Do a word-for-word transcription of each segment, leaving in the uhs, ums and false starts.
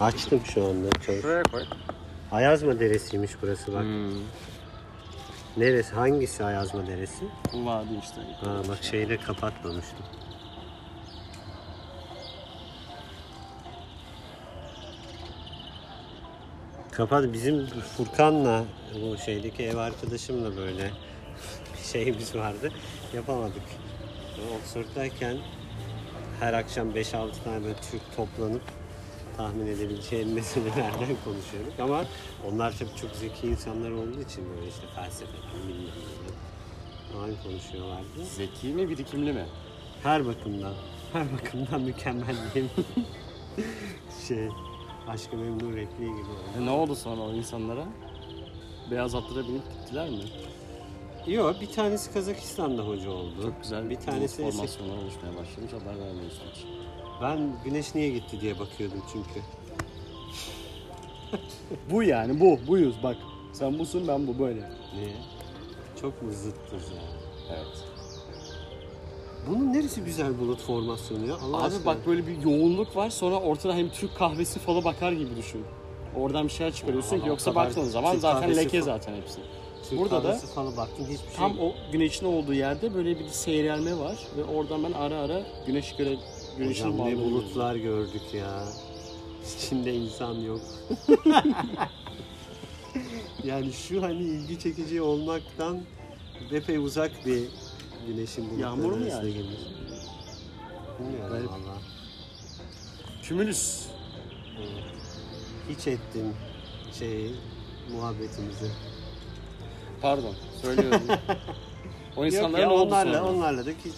Açtım şu anda. Çok. Şuraya koy. Ayazma Deresi'ymiş burası bak. Hmm. Neresi? Hangisi Ayazma Deresi? Bu vadi işte. Ha, bak şeyi de kapatmamıştım. Kapat. Bizim Furkan'la, bu şeydeki ev arkadaşımla böyle bir şeyimiz vardı. Yapamadık. Oxford'dayken her akşam beş altı tane böyle Türk toplanıp tahmin edebileceğin meselelerden konuşuyorduk. Ama onlar tabii çok zeki insanlar olduğu için böyle işte felsefeden, bilmem ne falan konuşuyorlardı. Zeki mi, birikimli mi? Her bakımdan. Her bakımdan mükemmel değil mi? Şey, Aşk-ı Memnu repliği gibi oldu. E ne oldu sonra o insanlara? Beyaz atlara binip gittiler mi? Yok, bir tanesi Kazakistan'da hoca oldu. Çok güzel bir tanesi formasyonlar oluşmaya başlamış, haber vermiyorsunuz. Ben güneş niye gitti diye bakıyordum çünkü. Bu yani bu, buyuz bak. Sen busun, ben bu böyle. Niye? Çok mu zıttız ya? Evet. Bunun neresi güzel bulut formasyonu ya? Allah abi aşkına. Bak böyle bir yoğunluk var, sonra ortada hem Türk kahvesi falı bakar gibi düşün. Oradan bir şeyler çıkarıyorsun ki, yoksa baktığın zaman Türk zaten leke falan. Zaten hepsi. Türk burada da baktım, hiçbir tam şey... o güneşin olduğu yerde böyle bir seyrelme var ve oradan ben ara ara güneş göre güneşin ne bulutlar görüyorum. Gördük ya. İçinde insan yok. Yani şu hani ilgi çekici olmaktan epey uzak bir güneşin bulutları. Yağmur mu yani? Bilmiyorum valla. Kümülüs. Evet. Hiç ettim şeyi, muhabbetimizi. Pardon, söylüyorum. O insanların onlarla, onlarla da hiç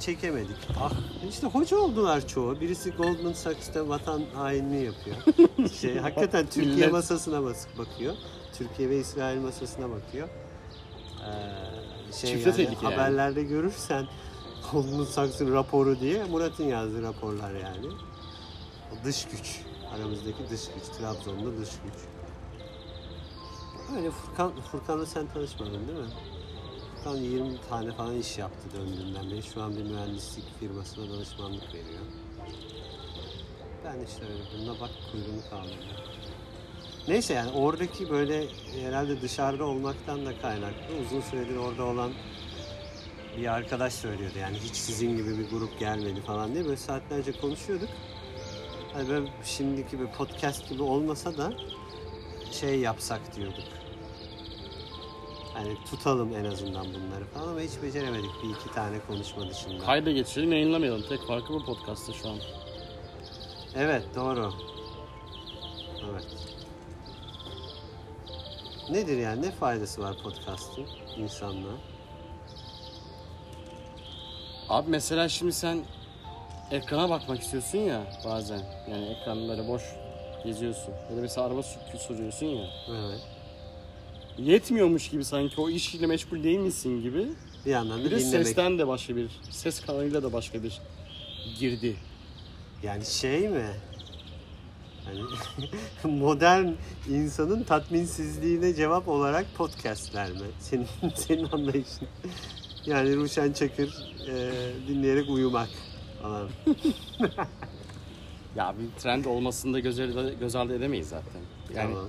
çekemedik. Ah. İşte hoca oldular çoğu. Birisi Goldman Sachs'ta vatan hainliği yapıyor. Şey, hakikaten Türkiye masasına bakıyor. Türkiye ve İsrail masasına bakıyor. Ee, şey yani, haberlerde yani. Görürsen Goldman Sachs'ın raporu diye Murat'ın yazdığı raporlar yani. O dış güç. Aramızdaki dış güç. Trabzon'da dış güç. Öyle Furkan, Furkan'la sen tanışmadın değil mi? Furkan yirmi tane falan iş yaptı döndüğümden beri. Şu an bir mühendislik firmasına danışmanlık veriyor. Ben işte öyle bununla bak kuyruğunu kaldırdım. Neyse yani oradaki böyle herhalde dışarıda olmaktan da kaynaklı. Uzun süredir orada olan bir arkadaş söylüyordu yani hiç sizin gibi bir grup gelmedi falan diye böyle saatlerce konuşuyorduk. Hani böyle şimdiki bir podcast gibi olmasa da şey yapsak diyorduk. Hani tutalım en azından bunları falan ama hiç beceremedik bir iki tane konuşma dışında. Kayda geçirelim, yayınlamayalım. Tek farkı bu podcast'ta şu an. Evet, doğru. Evet. Nedir yani? Ne faydası var podcast'ın insanlığa? Abi mesela şimdi sen ekrana bakmak istiyorsun ya bazen. Yani ekranları boş geziyorsun. Ya da mesela araba sürüyorsun ya. Evet. Yetmiyormuş gibi sanki o işle meşgul değil misin gibi. Bir yandan da bir dinlemek. Sesten de başka bir, ses kanalıyla da başka bir girdi. Yani şey mi? Hani modern insanın tatminsizliğine cevap olarak podcastler mi? Senin, senin anlayışın. Yani Ruşen Çakır e, dinleyerek uyumak falan. Ya bir trend olmasını da göz ardı, göz ardı edemeyiz zaten. Yani tamam.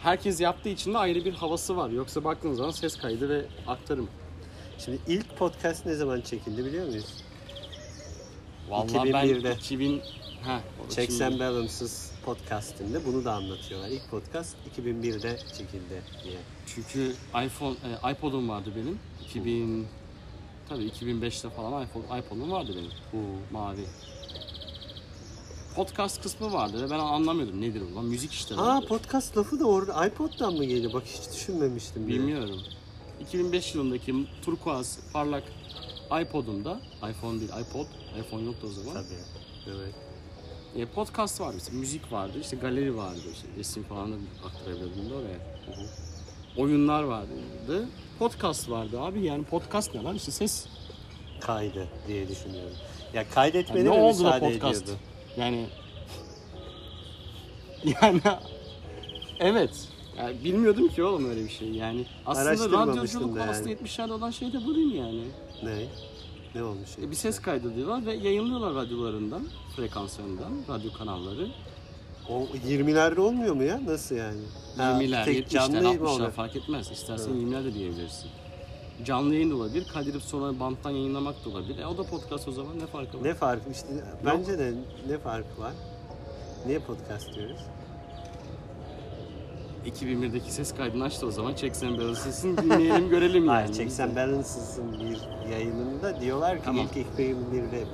Herkes yaptığı için de ayrı bir havası var. Yoksa baktığınız zaman ses kaydı ve aktarım. Şimdi ilk podcast ne zaman çekildi biliyor muyuz? Vallahi iki bin birde. Ben iki bin... Heh, Check and Balance's podcast'inde bunu da anlatıyorlar. İlk podcast iki bin birde çekildi diye. Çünkü iPhone, e, iPod'um vardı benim. iki bin... Tabii iki bin beşte falan iPhone, iPod'um vardı benim. Hı. Mavi. Podcast kısmı vardı. Ben anlamıyordum nedir o lan. Müzik işte. Aa vardı. Podcast lafı da orada iPod'dan mı geliyor? Bak hiç düşünmemiştim. Bilmiyorum. Bile. iki bin beş yılındaki turkuaz parlak iPod'umda, iPhone değil iPod, iPhone yoktu o zaman. Tabii. Evet. E, podcast vardı işte, müzik vardı, işte galeri vardı, işte resim falan da aktarabiliyordum da oraya. Hı-hı. Oyunlar vardı. Podcast vardı abi. Yani podcast ne lan? İşte ses kaydı diye düşünüyorum. Ya kaydetmeni yani mi müsaade ediyordu? Yani yani evet. Yani bilmiyordum ki oğlum öyle bir şey yani. Aslında radyoculuk aslında yani. yetmişlerde olan şey de bu değil mi yani? Ne? Ne olmuş? E, bir ses kaydı diyorlar ve yayınlıyorlar radyolarından, frekanslarından, radyo kanalları. O yirmilerde olmuyor mu ya? Nasıl yani? yirmiler, yetmişler, altmışlar fark etmez. İstersen evet. yirmiler de diyebilirsin. Canlı yayın da olabilir, kaydırıp sonra banttan yayınlamak da olabilir. E o da podcast o zaman, ne farkı var? Ne farkı? İşte bence Yok. de ne farkı var? Niye podcast diyoruz? iki bin birdeki ses kaydını açtı o zaman. Check and Balance'ın dinleyelim, görelim yani. Hayır, Check and Balance'ın bir yayınında diyorlar ki tamam. ilk iki bin birde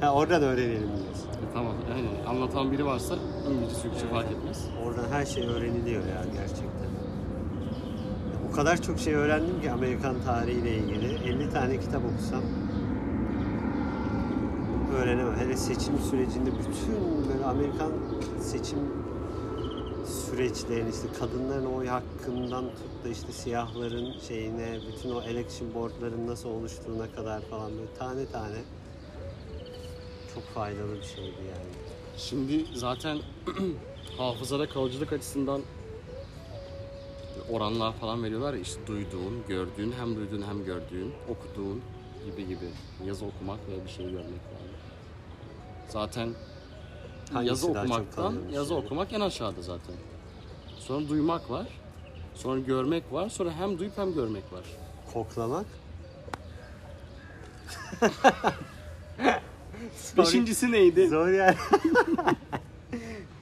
ha, oradan öğrenelim diyoruz. E, tamam, yani anlatan biri varsa İngilizce, Türkçe evet. fark etmez. Oradan her şey öğreniliyor ya gerçekten. O kadar çok şey öğrendim ki Amerikan tarihiyle ilgili. elli tane kitap okusam öğrenemem. Hele seçim sürecinde bütün böyle Amerikan seçim süreçlerini, işte kadınların oy hakkından tut da işte siyahların şeyine, bütün o election boardların nasıl oluştuğuna kadar falan böyle tane tane çok faydalı bir şeydi yani. Şimdi zaten hafızada kalıcılık açısından oranlar falan veriyorlar ya, işte duyduğun, gördüğün, hem duyduğun hem gördüğün, okuduğun gibi gibi. Yazı okumak veya bir şey görmek falan. Zaten hangisi yazı okumaktan, yazı yani? Okumak en aşağıda zaten. Sonra duymak var, sonra görmek var, sonra hem duyup hem görmek var. Koklamak? Beşincisi neydi? Zor yani.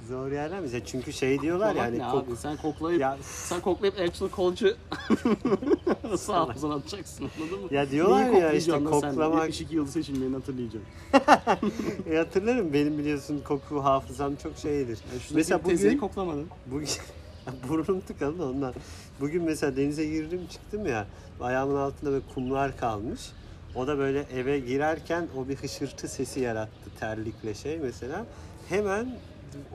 Zor yerler mi? Çünkü şey diyorlar koklamak yani. Koklamak ne abi? Sen koklayıp, ya... sen koklayıp actual kolcu nasıl ağzına atacaksın, anladın mı? Ya diyorlar ya işte koklamak. yetmiş iki yılı seçilmeyeni hatırlayacağım. e hatırlarım, benim biliyorsun koku hafızam çok şeydir. Yani mesela bugün tezleri koklamadın. Bugün burnum tıkalı ondan. Bugün mesela denize girdim çıktım ya, ayağımın altında böyle kumlar kalmış. O da böyle eve girerken o bir hışırtı sesi yarattı, terlikle şey mesela. Hemen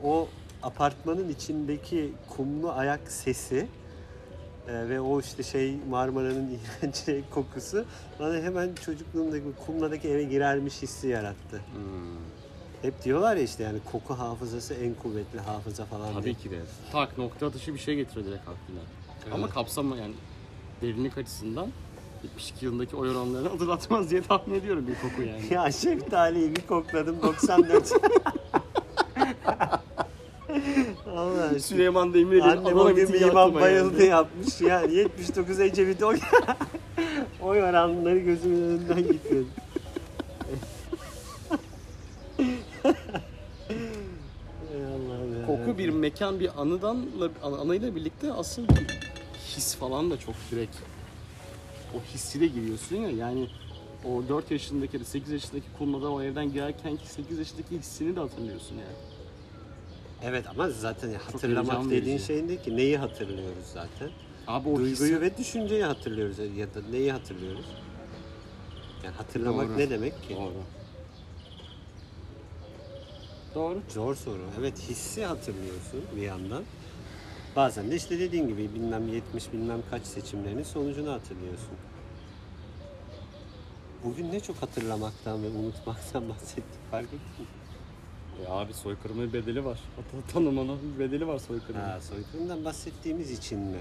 o apartmanın içindeki kumlu ayak sesi e, ve o işte şey Marmara'nın iğrenç şey kokusu bana hemen çocukluğumdaki kumladaki eve girermiş hissi yarattı. Hmm. Hep diyorlar ya işte yani koku hafızası en kuvvetli hafıza falan. Tabii diye. ki de. Tak nokta atışı bir şey getiriyor direkt aklına. Evet. Ama kapsama yani derinlik açısından yetmiş iki yılındaki oy oranlarını hatırlatmaz diye tahmin ediyorum bir koku yani. Ya şeftaliyi bir kokladım doksan dört Allah Süleyman Demirel'in annem o gün İmam Bayıldı yapmış yani yetmiş dokuz Ecevit oy oy oranları gözümün önünden gitti. Koku bir mekan bir anıdan anıyla birlikte asıl his falan da çok direkt o hissi de giriyorsun ya yani o dört yaşındaki de sekiz yaşındaki kumlada o evden girerkenki sekiz yaşındaki hissini de hatırlıyorsun yani. Evet ama zaten hatırlamak dediğin şeyin değil ki, neyi hatırlıyoruz zaten? Abi o duyguyu hisse... ve düşünceyi hatırlıyoruz ya da neyi hatırlıyoruz? Yani hatırlamak Doğru. ne demek ki? Doğru. Doğru. Zor soru. Evet, hissi hatırlıyorsun bir yandan. Bazen de işte dediğin gibi bilmem yetmiş bilmem kaç seçimlerinin sonucunu hatırlıyorsun. Bugün ne çok hatırlamaktan ve unutmaktan bahsettik, fark ettin mi? E abi soykırımın bir bedeli var. Tanımanın bir bedeli var soykırımın. Ha, soykırımdan bahsettiğimiz için mi?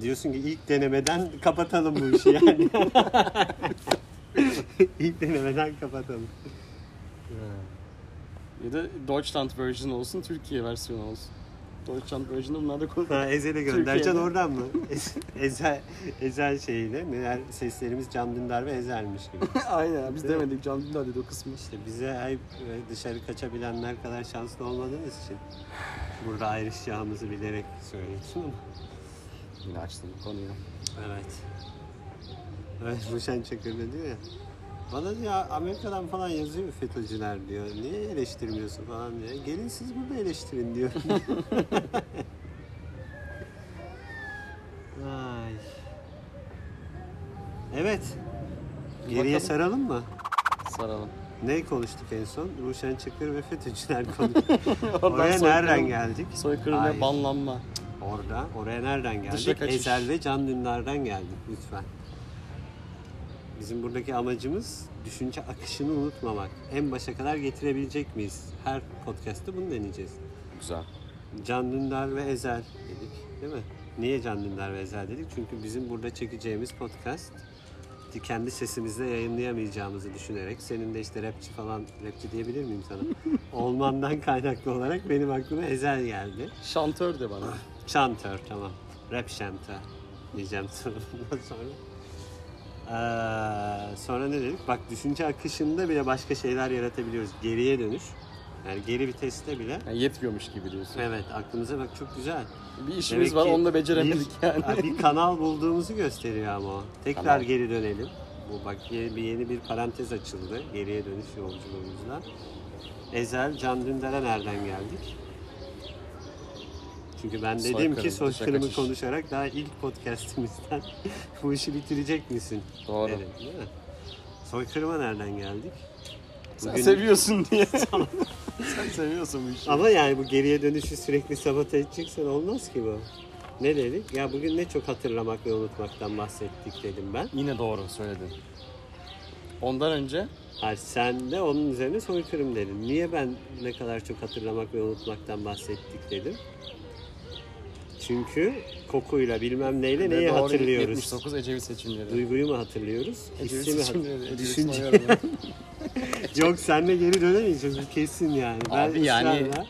Diyorsun ki ilk denemeden kapatalım bu işi yani. İlk denemeden kapatalım. Ya da Deutschland version olsun, Türkiye versiyonu olsun. Deutschland version'da bunlar da konuşuyor. Ha, Ezel'e göndereceksin oradan mı? Ezel, Ezel şeyiyle meğer seslerimiz Can Dündar ve Ezel'miş gibi. Aynen, biz Değil demedik mi? Can Dündar dedi o kısmı. İşte bize ayıp, dışarı kaçabilenler kadar şanslı olmadığınız için burada ayrışacağımızı bilerek söylüyorsun ama. Yine açtım bu konuyu. Evet. Evet, Ruşen Çakır ne diyor ya. Bana diyor Amerika'dan falan yazıyor FETÖ'cüler diyor. Niye eleştirmiyorsun falan diyor. Gelin siz burada eleştirin diyor. Ay. Evet. Geriye Bakalım. saralım mı? Saralım. Ne konuştuk en son? Ruşen Çakır ve FETÖ'cüler konuştuk. Oraya nereden geldik? Soykırım banlanma. Orada. Oraya nereden geldik? Ezel ve Can Dündar'dan geldik lütfen. Bizim buradaki amacımız düşünce akışını unutmamak. En başa kadar getirebilecek miyiz? Her podcast'ta bunu deneyeceğiz. Güzel. Can Dündar ve Ezel dedik, değil mi? Niye Can Dündar ve Ezel dedik? Çünkü bizim burada çekeceğimiz podcast kendi sesimizle yayınlayamayacağımızı düşünerek, senin de işte rapçi falan, rapçi diyebilir miyim sana? Olmandan kaynaklı olarak benim aklıma Ezel geldi. Şantör de bana. Şantör, tamam. Rap şantör diyeceğim sonra. sonra. Ee, sonra ne dedik? Bak, düşünce akışında bile başka şeyler yaratabiliyoruz. Geriye dönüş. Yani geri viteste bile. Yani yetmiyormuş gibi diyorsun. Evet, aklımıza bak, çok güzel. Bir işimiz demek var, onu da beceremedik bir, yani. Bir kanal bulduğumuzu gösteriyor ama o. Tekrar tamam, geri dönelim. Bu bak, yeni bir, yeni bir parantez açıldı geriye dönüş yolculuğumuzda. Ezel, Can Dündar'a nereden geldik? Çünkü ben dedim soykırım, ki soykırımı konuşarak daha ilk podcastimizden bu işi bitirecek misin? Doğru. Dedim, değil mi? Soykırıma nereden geldik? Bugün... Sen seviyorsun diye. Sen seviyorsun bu işi. Ama yani bu geriye dönüşü sürekli sabote edeceksen olmaz ki bu. Ne dedik? Ya bugün ne çok hatırlamak ve unutmaktan bahsettik dedim ben. Yine doğru söyledin. Ondan önce? Hayır, sen de onun üzerine soykırım dedin. Niye ben ne kadar çok hatırlamak ve unutmaktan bahsettik dedim? Çünkü kokuyla bilmem neyle neyi doğru hatırlıyoruz? yetmiş dokuz Ecevit seçimleri. Duyguyu mu hatırlıyoruz? Ecevit seçimleri. Düşünce. Yok, senle geri dönemeyeceğiz kesin yani. Abi ben yani ısrarla...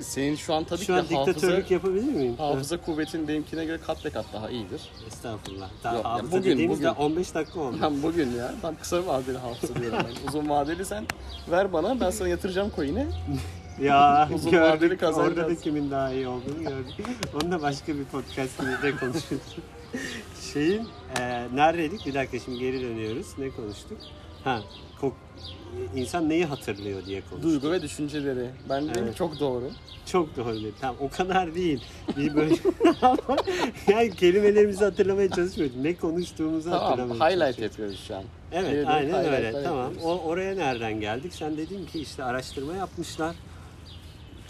senin şu an tabii şu ki an hafıza... diktatörlük yapabilir miyim? Hafıza evet, kuvvetin benimkine göre kat be kat daha iyidir. Estağfurullah. Daha yok, hafıza bugün, dediğimiz bugün... de on beş dakika oldu. Ben bugün ya, ben kısa vadeli hafıza diyorum ben. Uzun vadeli sen ver bana, ben sana yatıracağım coin'e. Ya uzun gördük orada da kimin daha iyi olduğunu gördük. Onu da başka bir podcastimizde konuşuruz. Şeyin, e, neredeydik? Bir dakika, şimdi geri dönüyoruz. Ne konuştuk? Ha, kok, insan neyi hatırlıyor diye konuştuk. Duygu ve düşünceleri. Ben evet, dedim çok doğru. Çok doğru dedim. Tamam, o kadar değil. Bir böyle yani kelimelerimizi hatırlamaya çalışmıyoruz. Ne konuştuğumuzu tamam, hatırlamıyoruz. Tamam, highlight yapıyoruz şu an. Evet, evet, aynen öyle. Tamam. O, oraya nereden geldik? Sen dedin ki işte araştırma yapmışlar.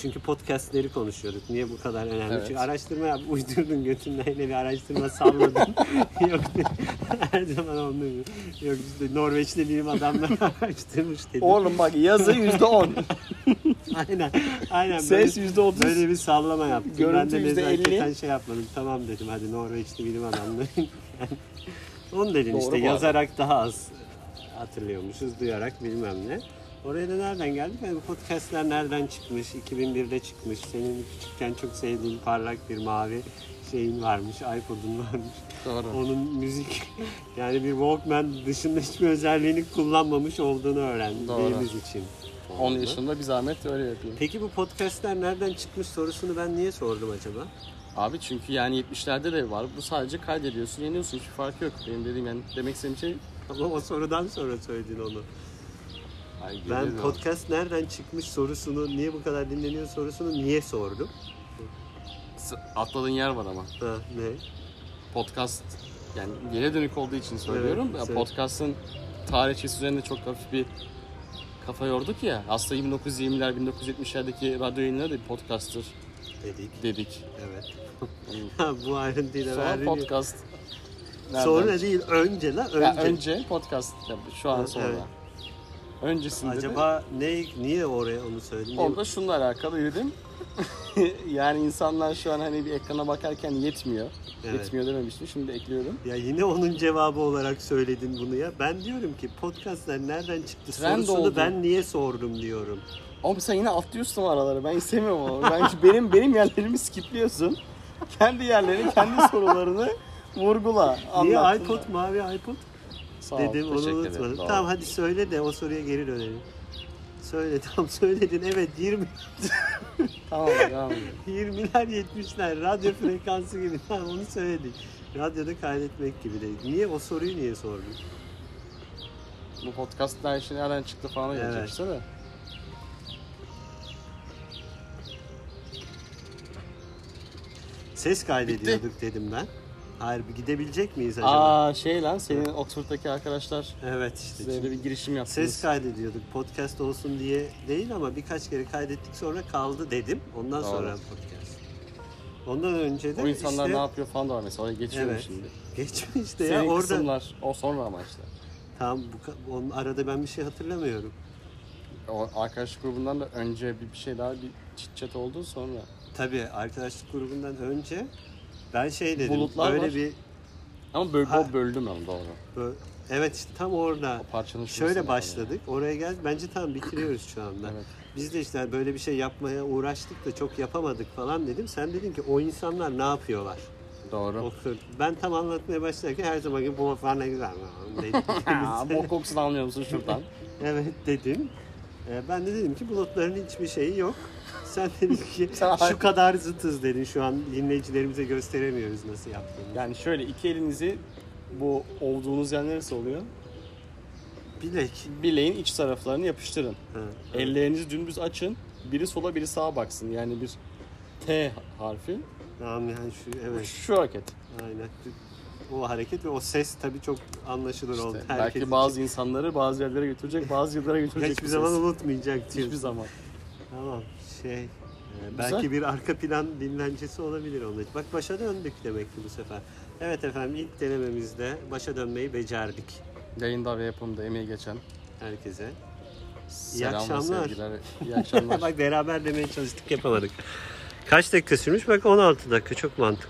Çünkü podcastleri konuşuyorduk. Niye bu kadar önemli? Evet. Çünkü araştırma yap, uydurdun götünden yine bir araştırma salladın. Yok, her zaman onu diyor. Yok işte Norveçli bilim adamları araştırmış dedi. Oğlum bak, yazı yüzde on. Aynen. Aynen. Ses böyle, yüzde otuz. Böyle bir sallama yaptım. Görüntü ben de nezaketen şey yapmadım. Tamam dedim, hadi Norveçli bilim adamları. Yani onu dedim. Doğru, işte yazarak arada daha az hatırlıyormuşuz, duyarak bilmem ne. Oraya da nereden geldik? Yani podcastler nereden çıkmış? iki bin birde çıkmış. Senin küçükken çok sevdiğin parlak bir mavi şeyin varmış. iPod'un varmış. Doğru. Onun müzik, yani bir Walkman dışında hiçbir özelliğini kullanmamış olduğunu öğrendiğimiz için. on yaşında bir zahmet öyle yapıyor. Peki bu podcastler nereden çıkmış sorusunu ben niye sordum acaba? Abi çünkü yani yetmişlerde de var. Bu sadece kaydediyorsun, yeniyorsun. Hiçbir farkı yok. Benim dediğim yani demek senin şey... Ama o sorudan sonra söyledin onu. Ay, ben podcast ya, nereden çıkmış sorusunu, niye bu kadar dinleniyor sorusunu niye sordum? Atladığın yer var ama. Ha, ne? Podcast yani geriye dönük olduğu için söylüyorum. Evet, podcast'ın tarihçesi üzerinde çok hafif bir kafa yorduk ya. Aslında bin dokuz yüz yirmiler, bin dokuz yüz yetmişlerdeki radyo yayınları da bir podcast'tır dedik. Dedik. Evet. Bu ayrıntıyı da verdim. Sonra podcast. Sonra değil, önce la önce. Ya, önce podcast. Şu an ha, sonra. Evet. Öncesinde acaba de, ne, niye oraya onu söyledim? Orada şununla alakalı dedim. Yani insanlar şu an hani bir ekrana bakarken yetmiyor. Evet. Yetmiyor dememiştim, şimdi ekliyorum. Ya yine onun cevabı olarak söyledin bunu ya. Ben diyorum ki podcastler nereden çıktı trend sorusunu oldu, ben niye sordum diyorum. Abi sen yine atlıyorsun araları, ben istemiyorum onu. Ben, benim benim yerlerimi skipliyorsun. Kendi yerlerini, kendi sorularını vurgula. Niye iPod, ben mavi iPod? Sağ dedim ol, onu unutmadım. Tamam hadi söyle de o soruya geri dönelim. Söyle, tam söyledin, evet yirmi. Tamam tamam. yirmiler yetmişler radyo frekansı gibi, tamam onu söyledik. Radyoda kaydetmek gibi değil. Niye o soruyu niye sordun? Bu podcast'tan işin nereden çıktı falan evet, gelecekse de. Ses kaydediyorduk bitti, dedim ben. Hayır, gidebilecek miyiz acaba? Aa şey lan, senin evet, Oxford'daki arkadaşlar. Evet işte. Size bir girişim yaptınız. Ses kaydediyorduk. Podcast olsun diye değil ama birkaç kere kaydettik, sonra kaldı dedim. Ondan doğru, sonra podcast. Ondan önce de o insanlar işte, ne yapıyor falan da var mesela. Oraya geçiyor evet, şimdi. Geçiyor işte ya. Senin orada kısımlar, o sonra amaçlar. Tamam, bu, onun arada ben bir şey hatırlamıyorum. O arkadaşlık grubundan da önce bir, bir şey daha, bir chit chat oldu sonra. Tabii arkadaşlık grubundan önce Ben şey dedim. Bulutlar böyle var. Bir... Ama böl- ha, böldüm ben doğru. Böl- evet işte tam orada. Şöyle başladık. Yani. Oraya gel. Bence tam bitiriyoruz şu anda. Evet. Biz de işte böyle bir şey yapmaya uğraştık da çok yapamadık falan dedim. Sen dedin ki o insanlar ne yapıyorlar? Doğru. Doktor. Ben tam anlatmaya başlarken her zaman gibi bu falan ne güzel. Bok kokusunu almıyor musun şuradan? Evet dedim. Ee, ben de dedim ki bulutların hiçbir şeyi yok. Sen dedin ki şu kadar zıtız dedin. Şu an dinleyicilerimize gösteremiyoruz nasıl yaptığımızı. Yani şöyle iki elinizi bu ovduğunuz yer neresi oluyor? Bilek. Bileğin iç taraflarını yapıştırın. Hı. Ellerinizi dümdüz açın. Biri sola biri sağa baksın. Yani bir T harfi. Tamam yani şu evet. Şu hareket. Aynen. O hareket ve o ses tabii çok anlaşılır işte, oldu. Herkes belki bazı için. İnsanları bazı yerlere götürecek, bazı yıllara götürecek. Hiçbir zaman unutmayacak. Hiçbir zaman. Tamam. Şey, e, belki bir arka plan dinlencesi olabilir onun için. Bak başa döndük demek ki bu sefer. Evet efendim ilk denememizde başa dönmeyi becerdik. Yayında ve yapımda emeği geçen herkese. Selam, iyi akşamlar. Sevgiler, iyi akşamlar. Bak beraber demeye çalıştık yapamadık. Kaç dakika sürmüş? Bak on altı dakika çok mantıklı.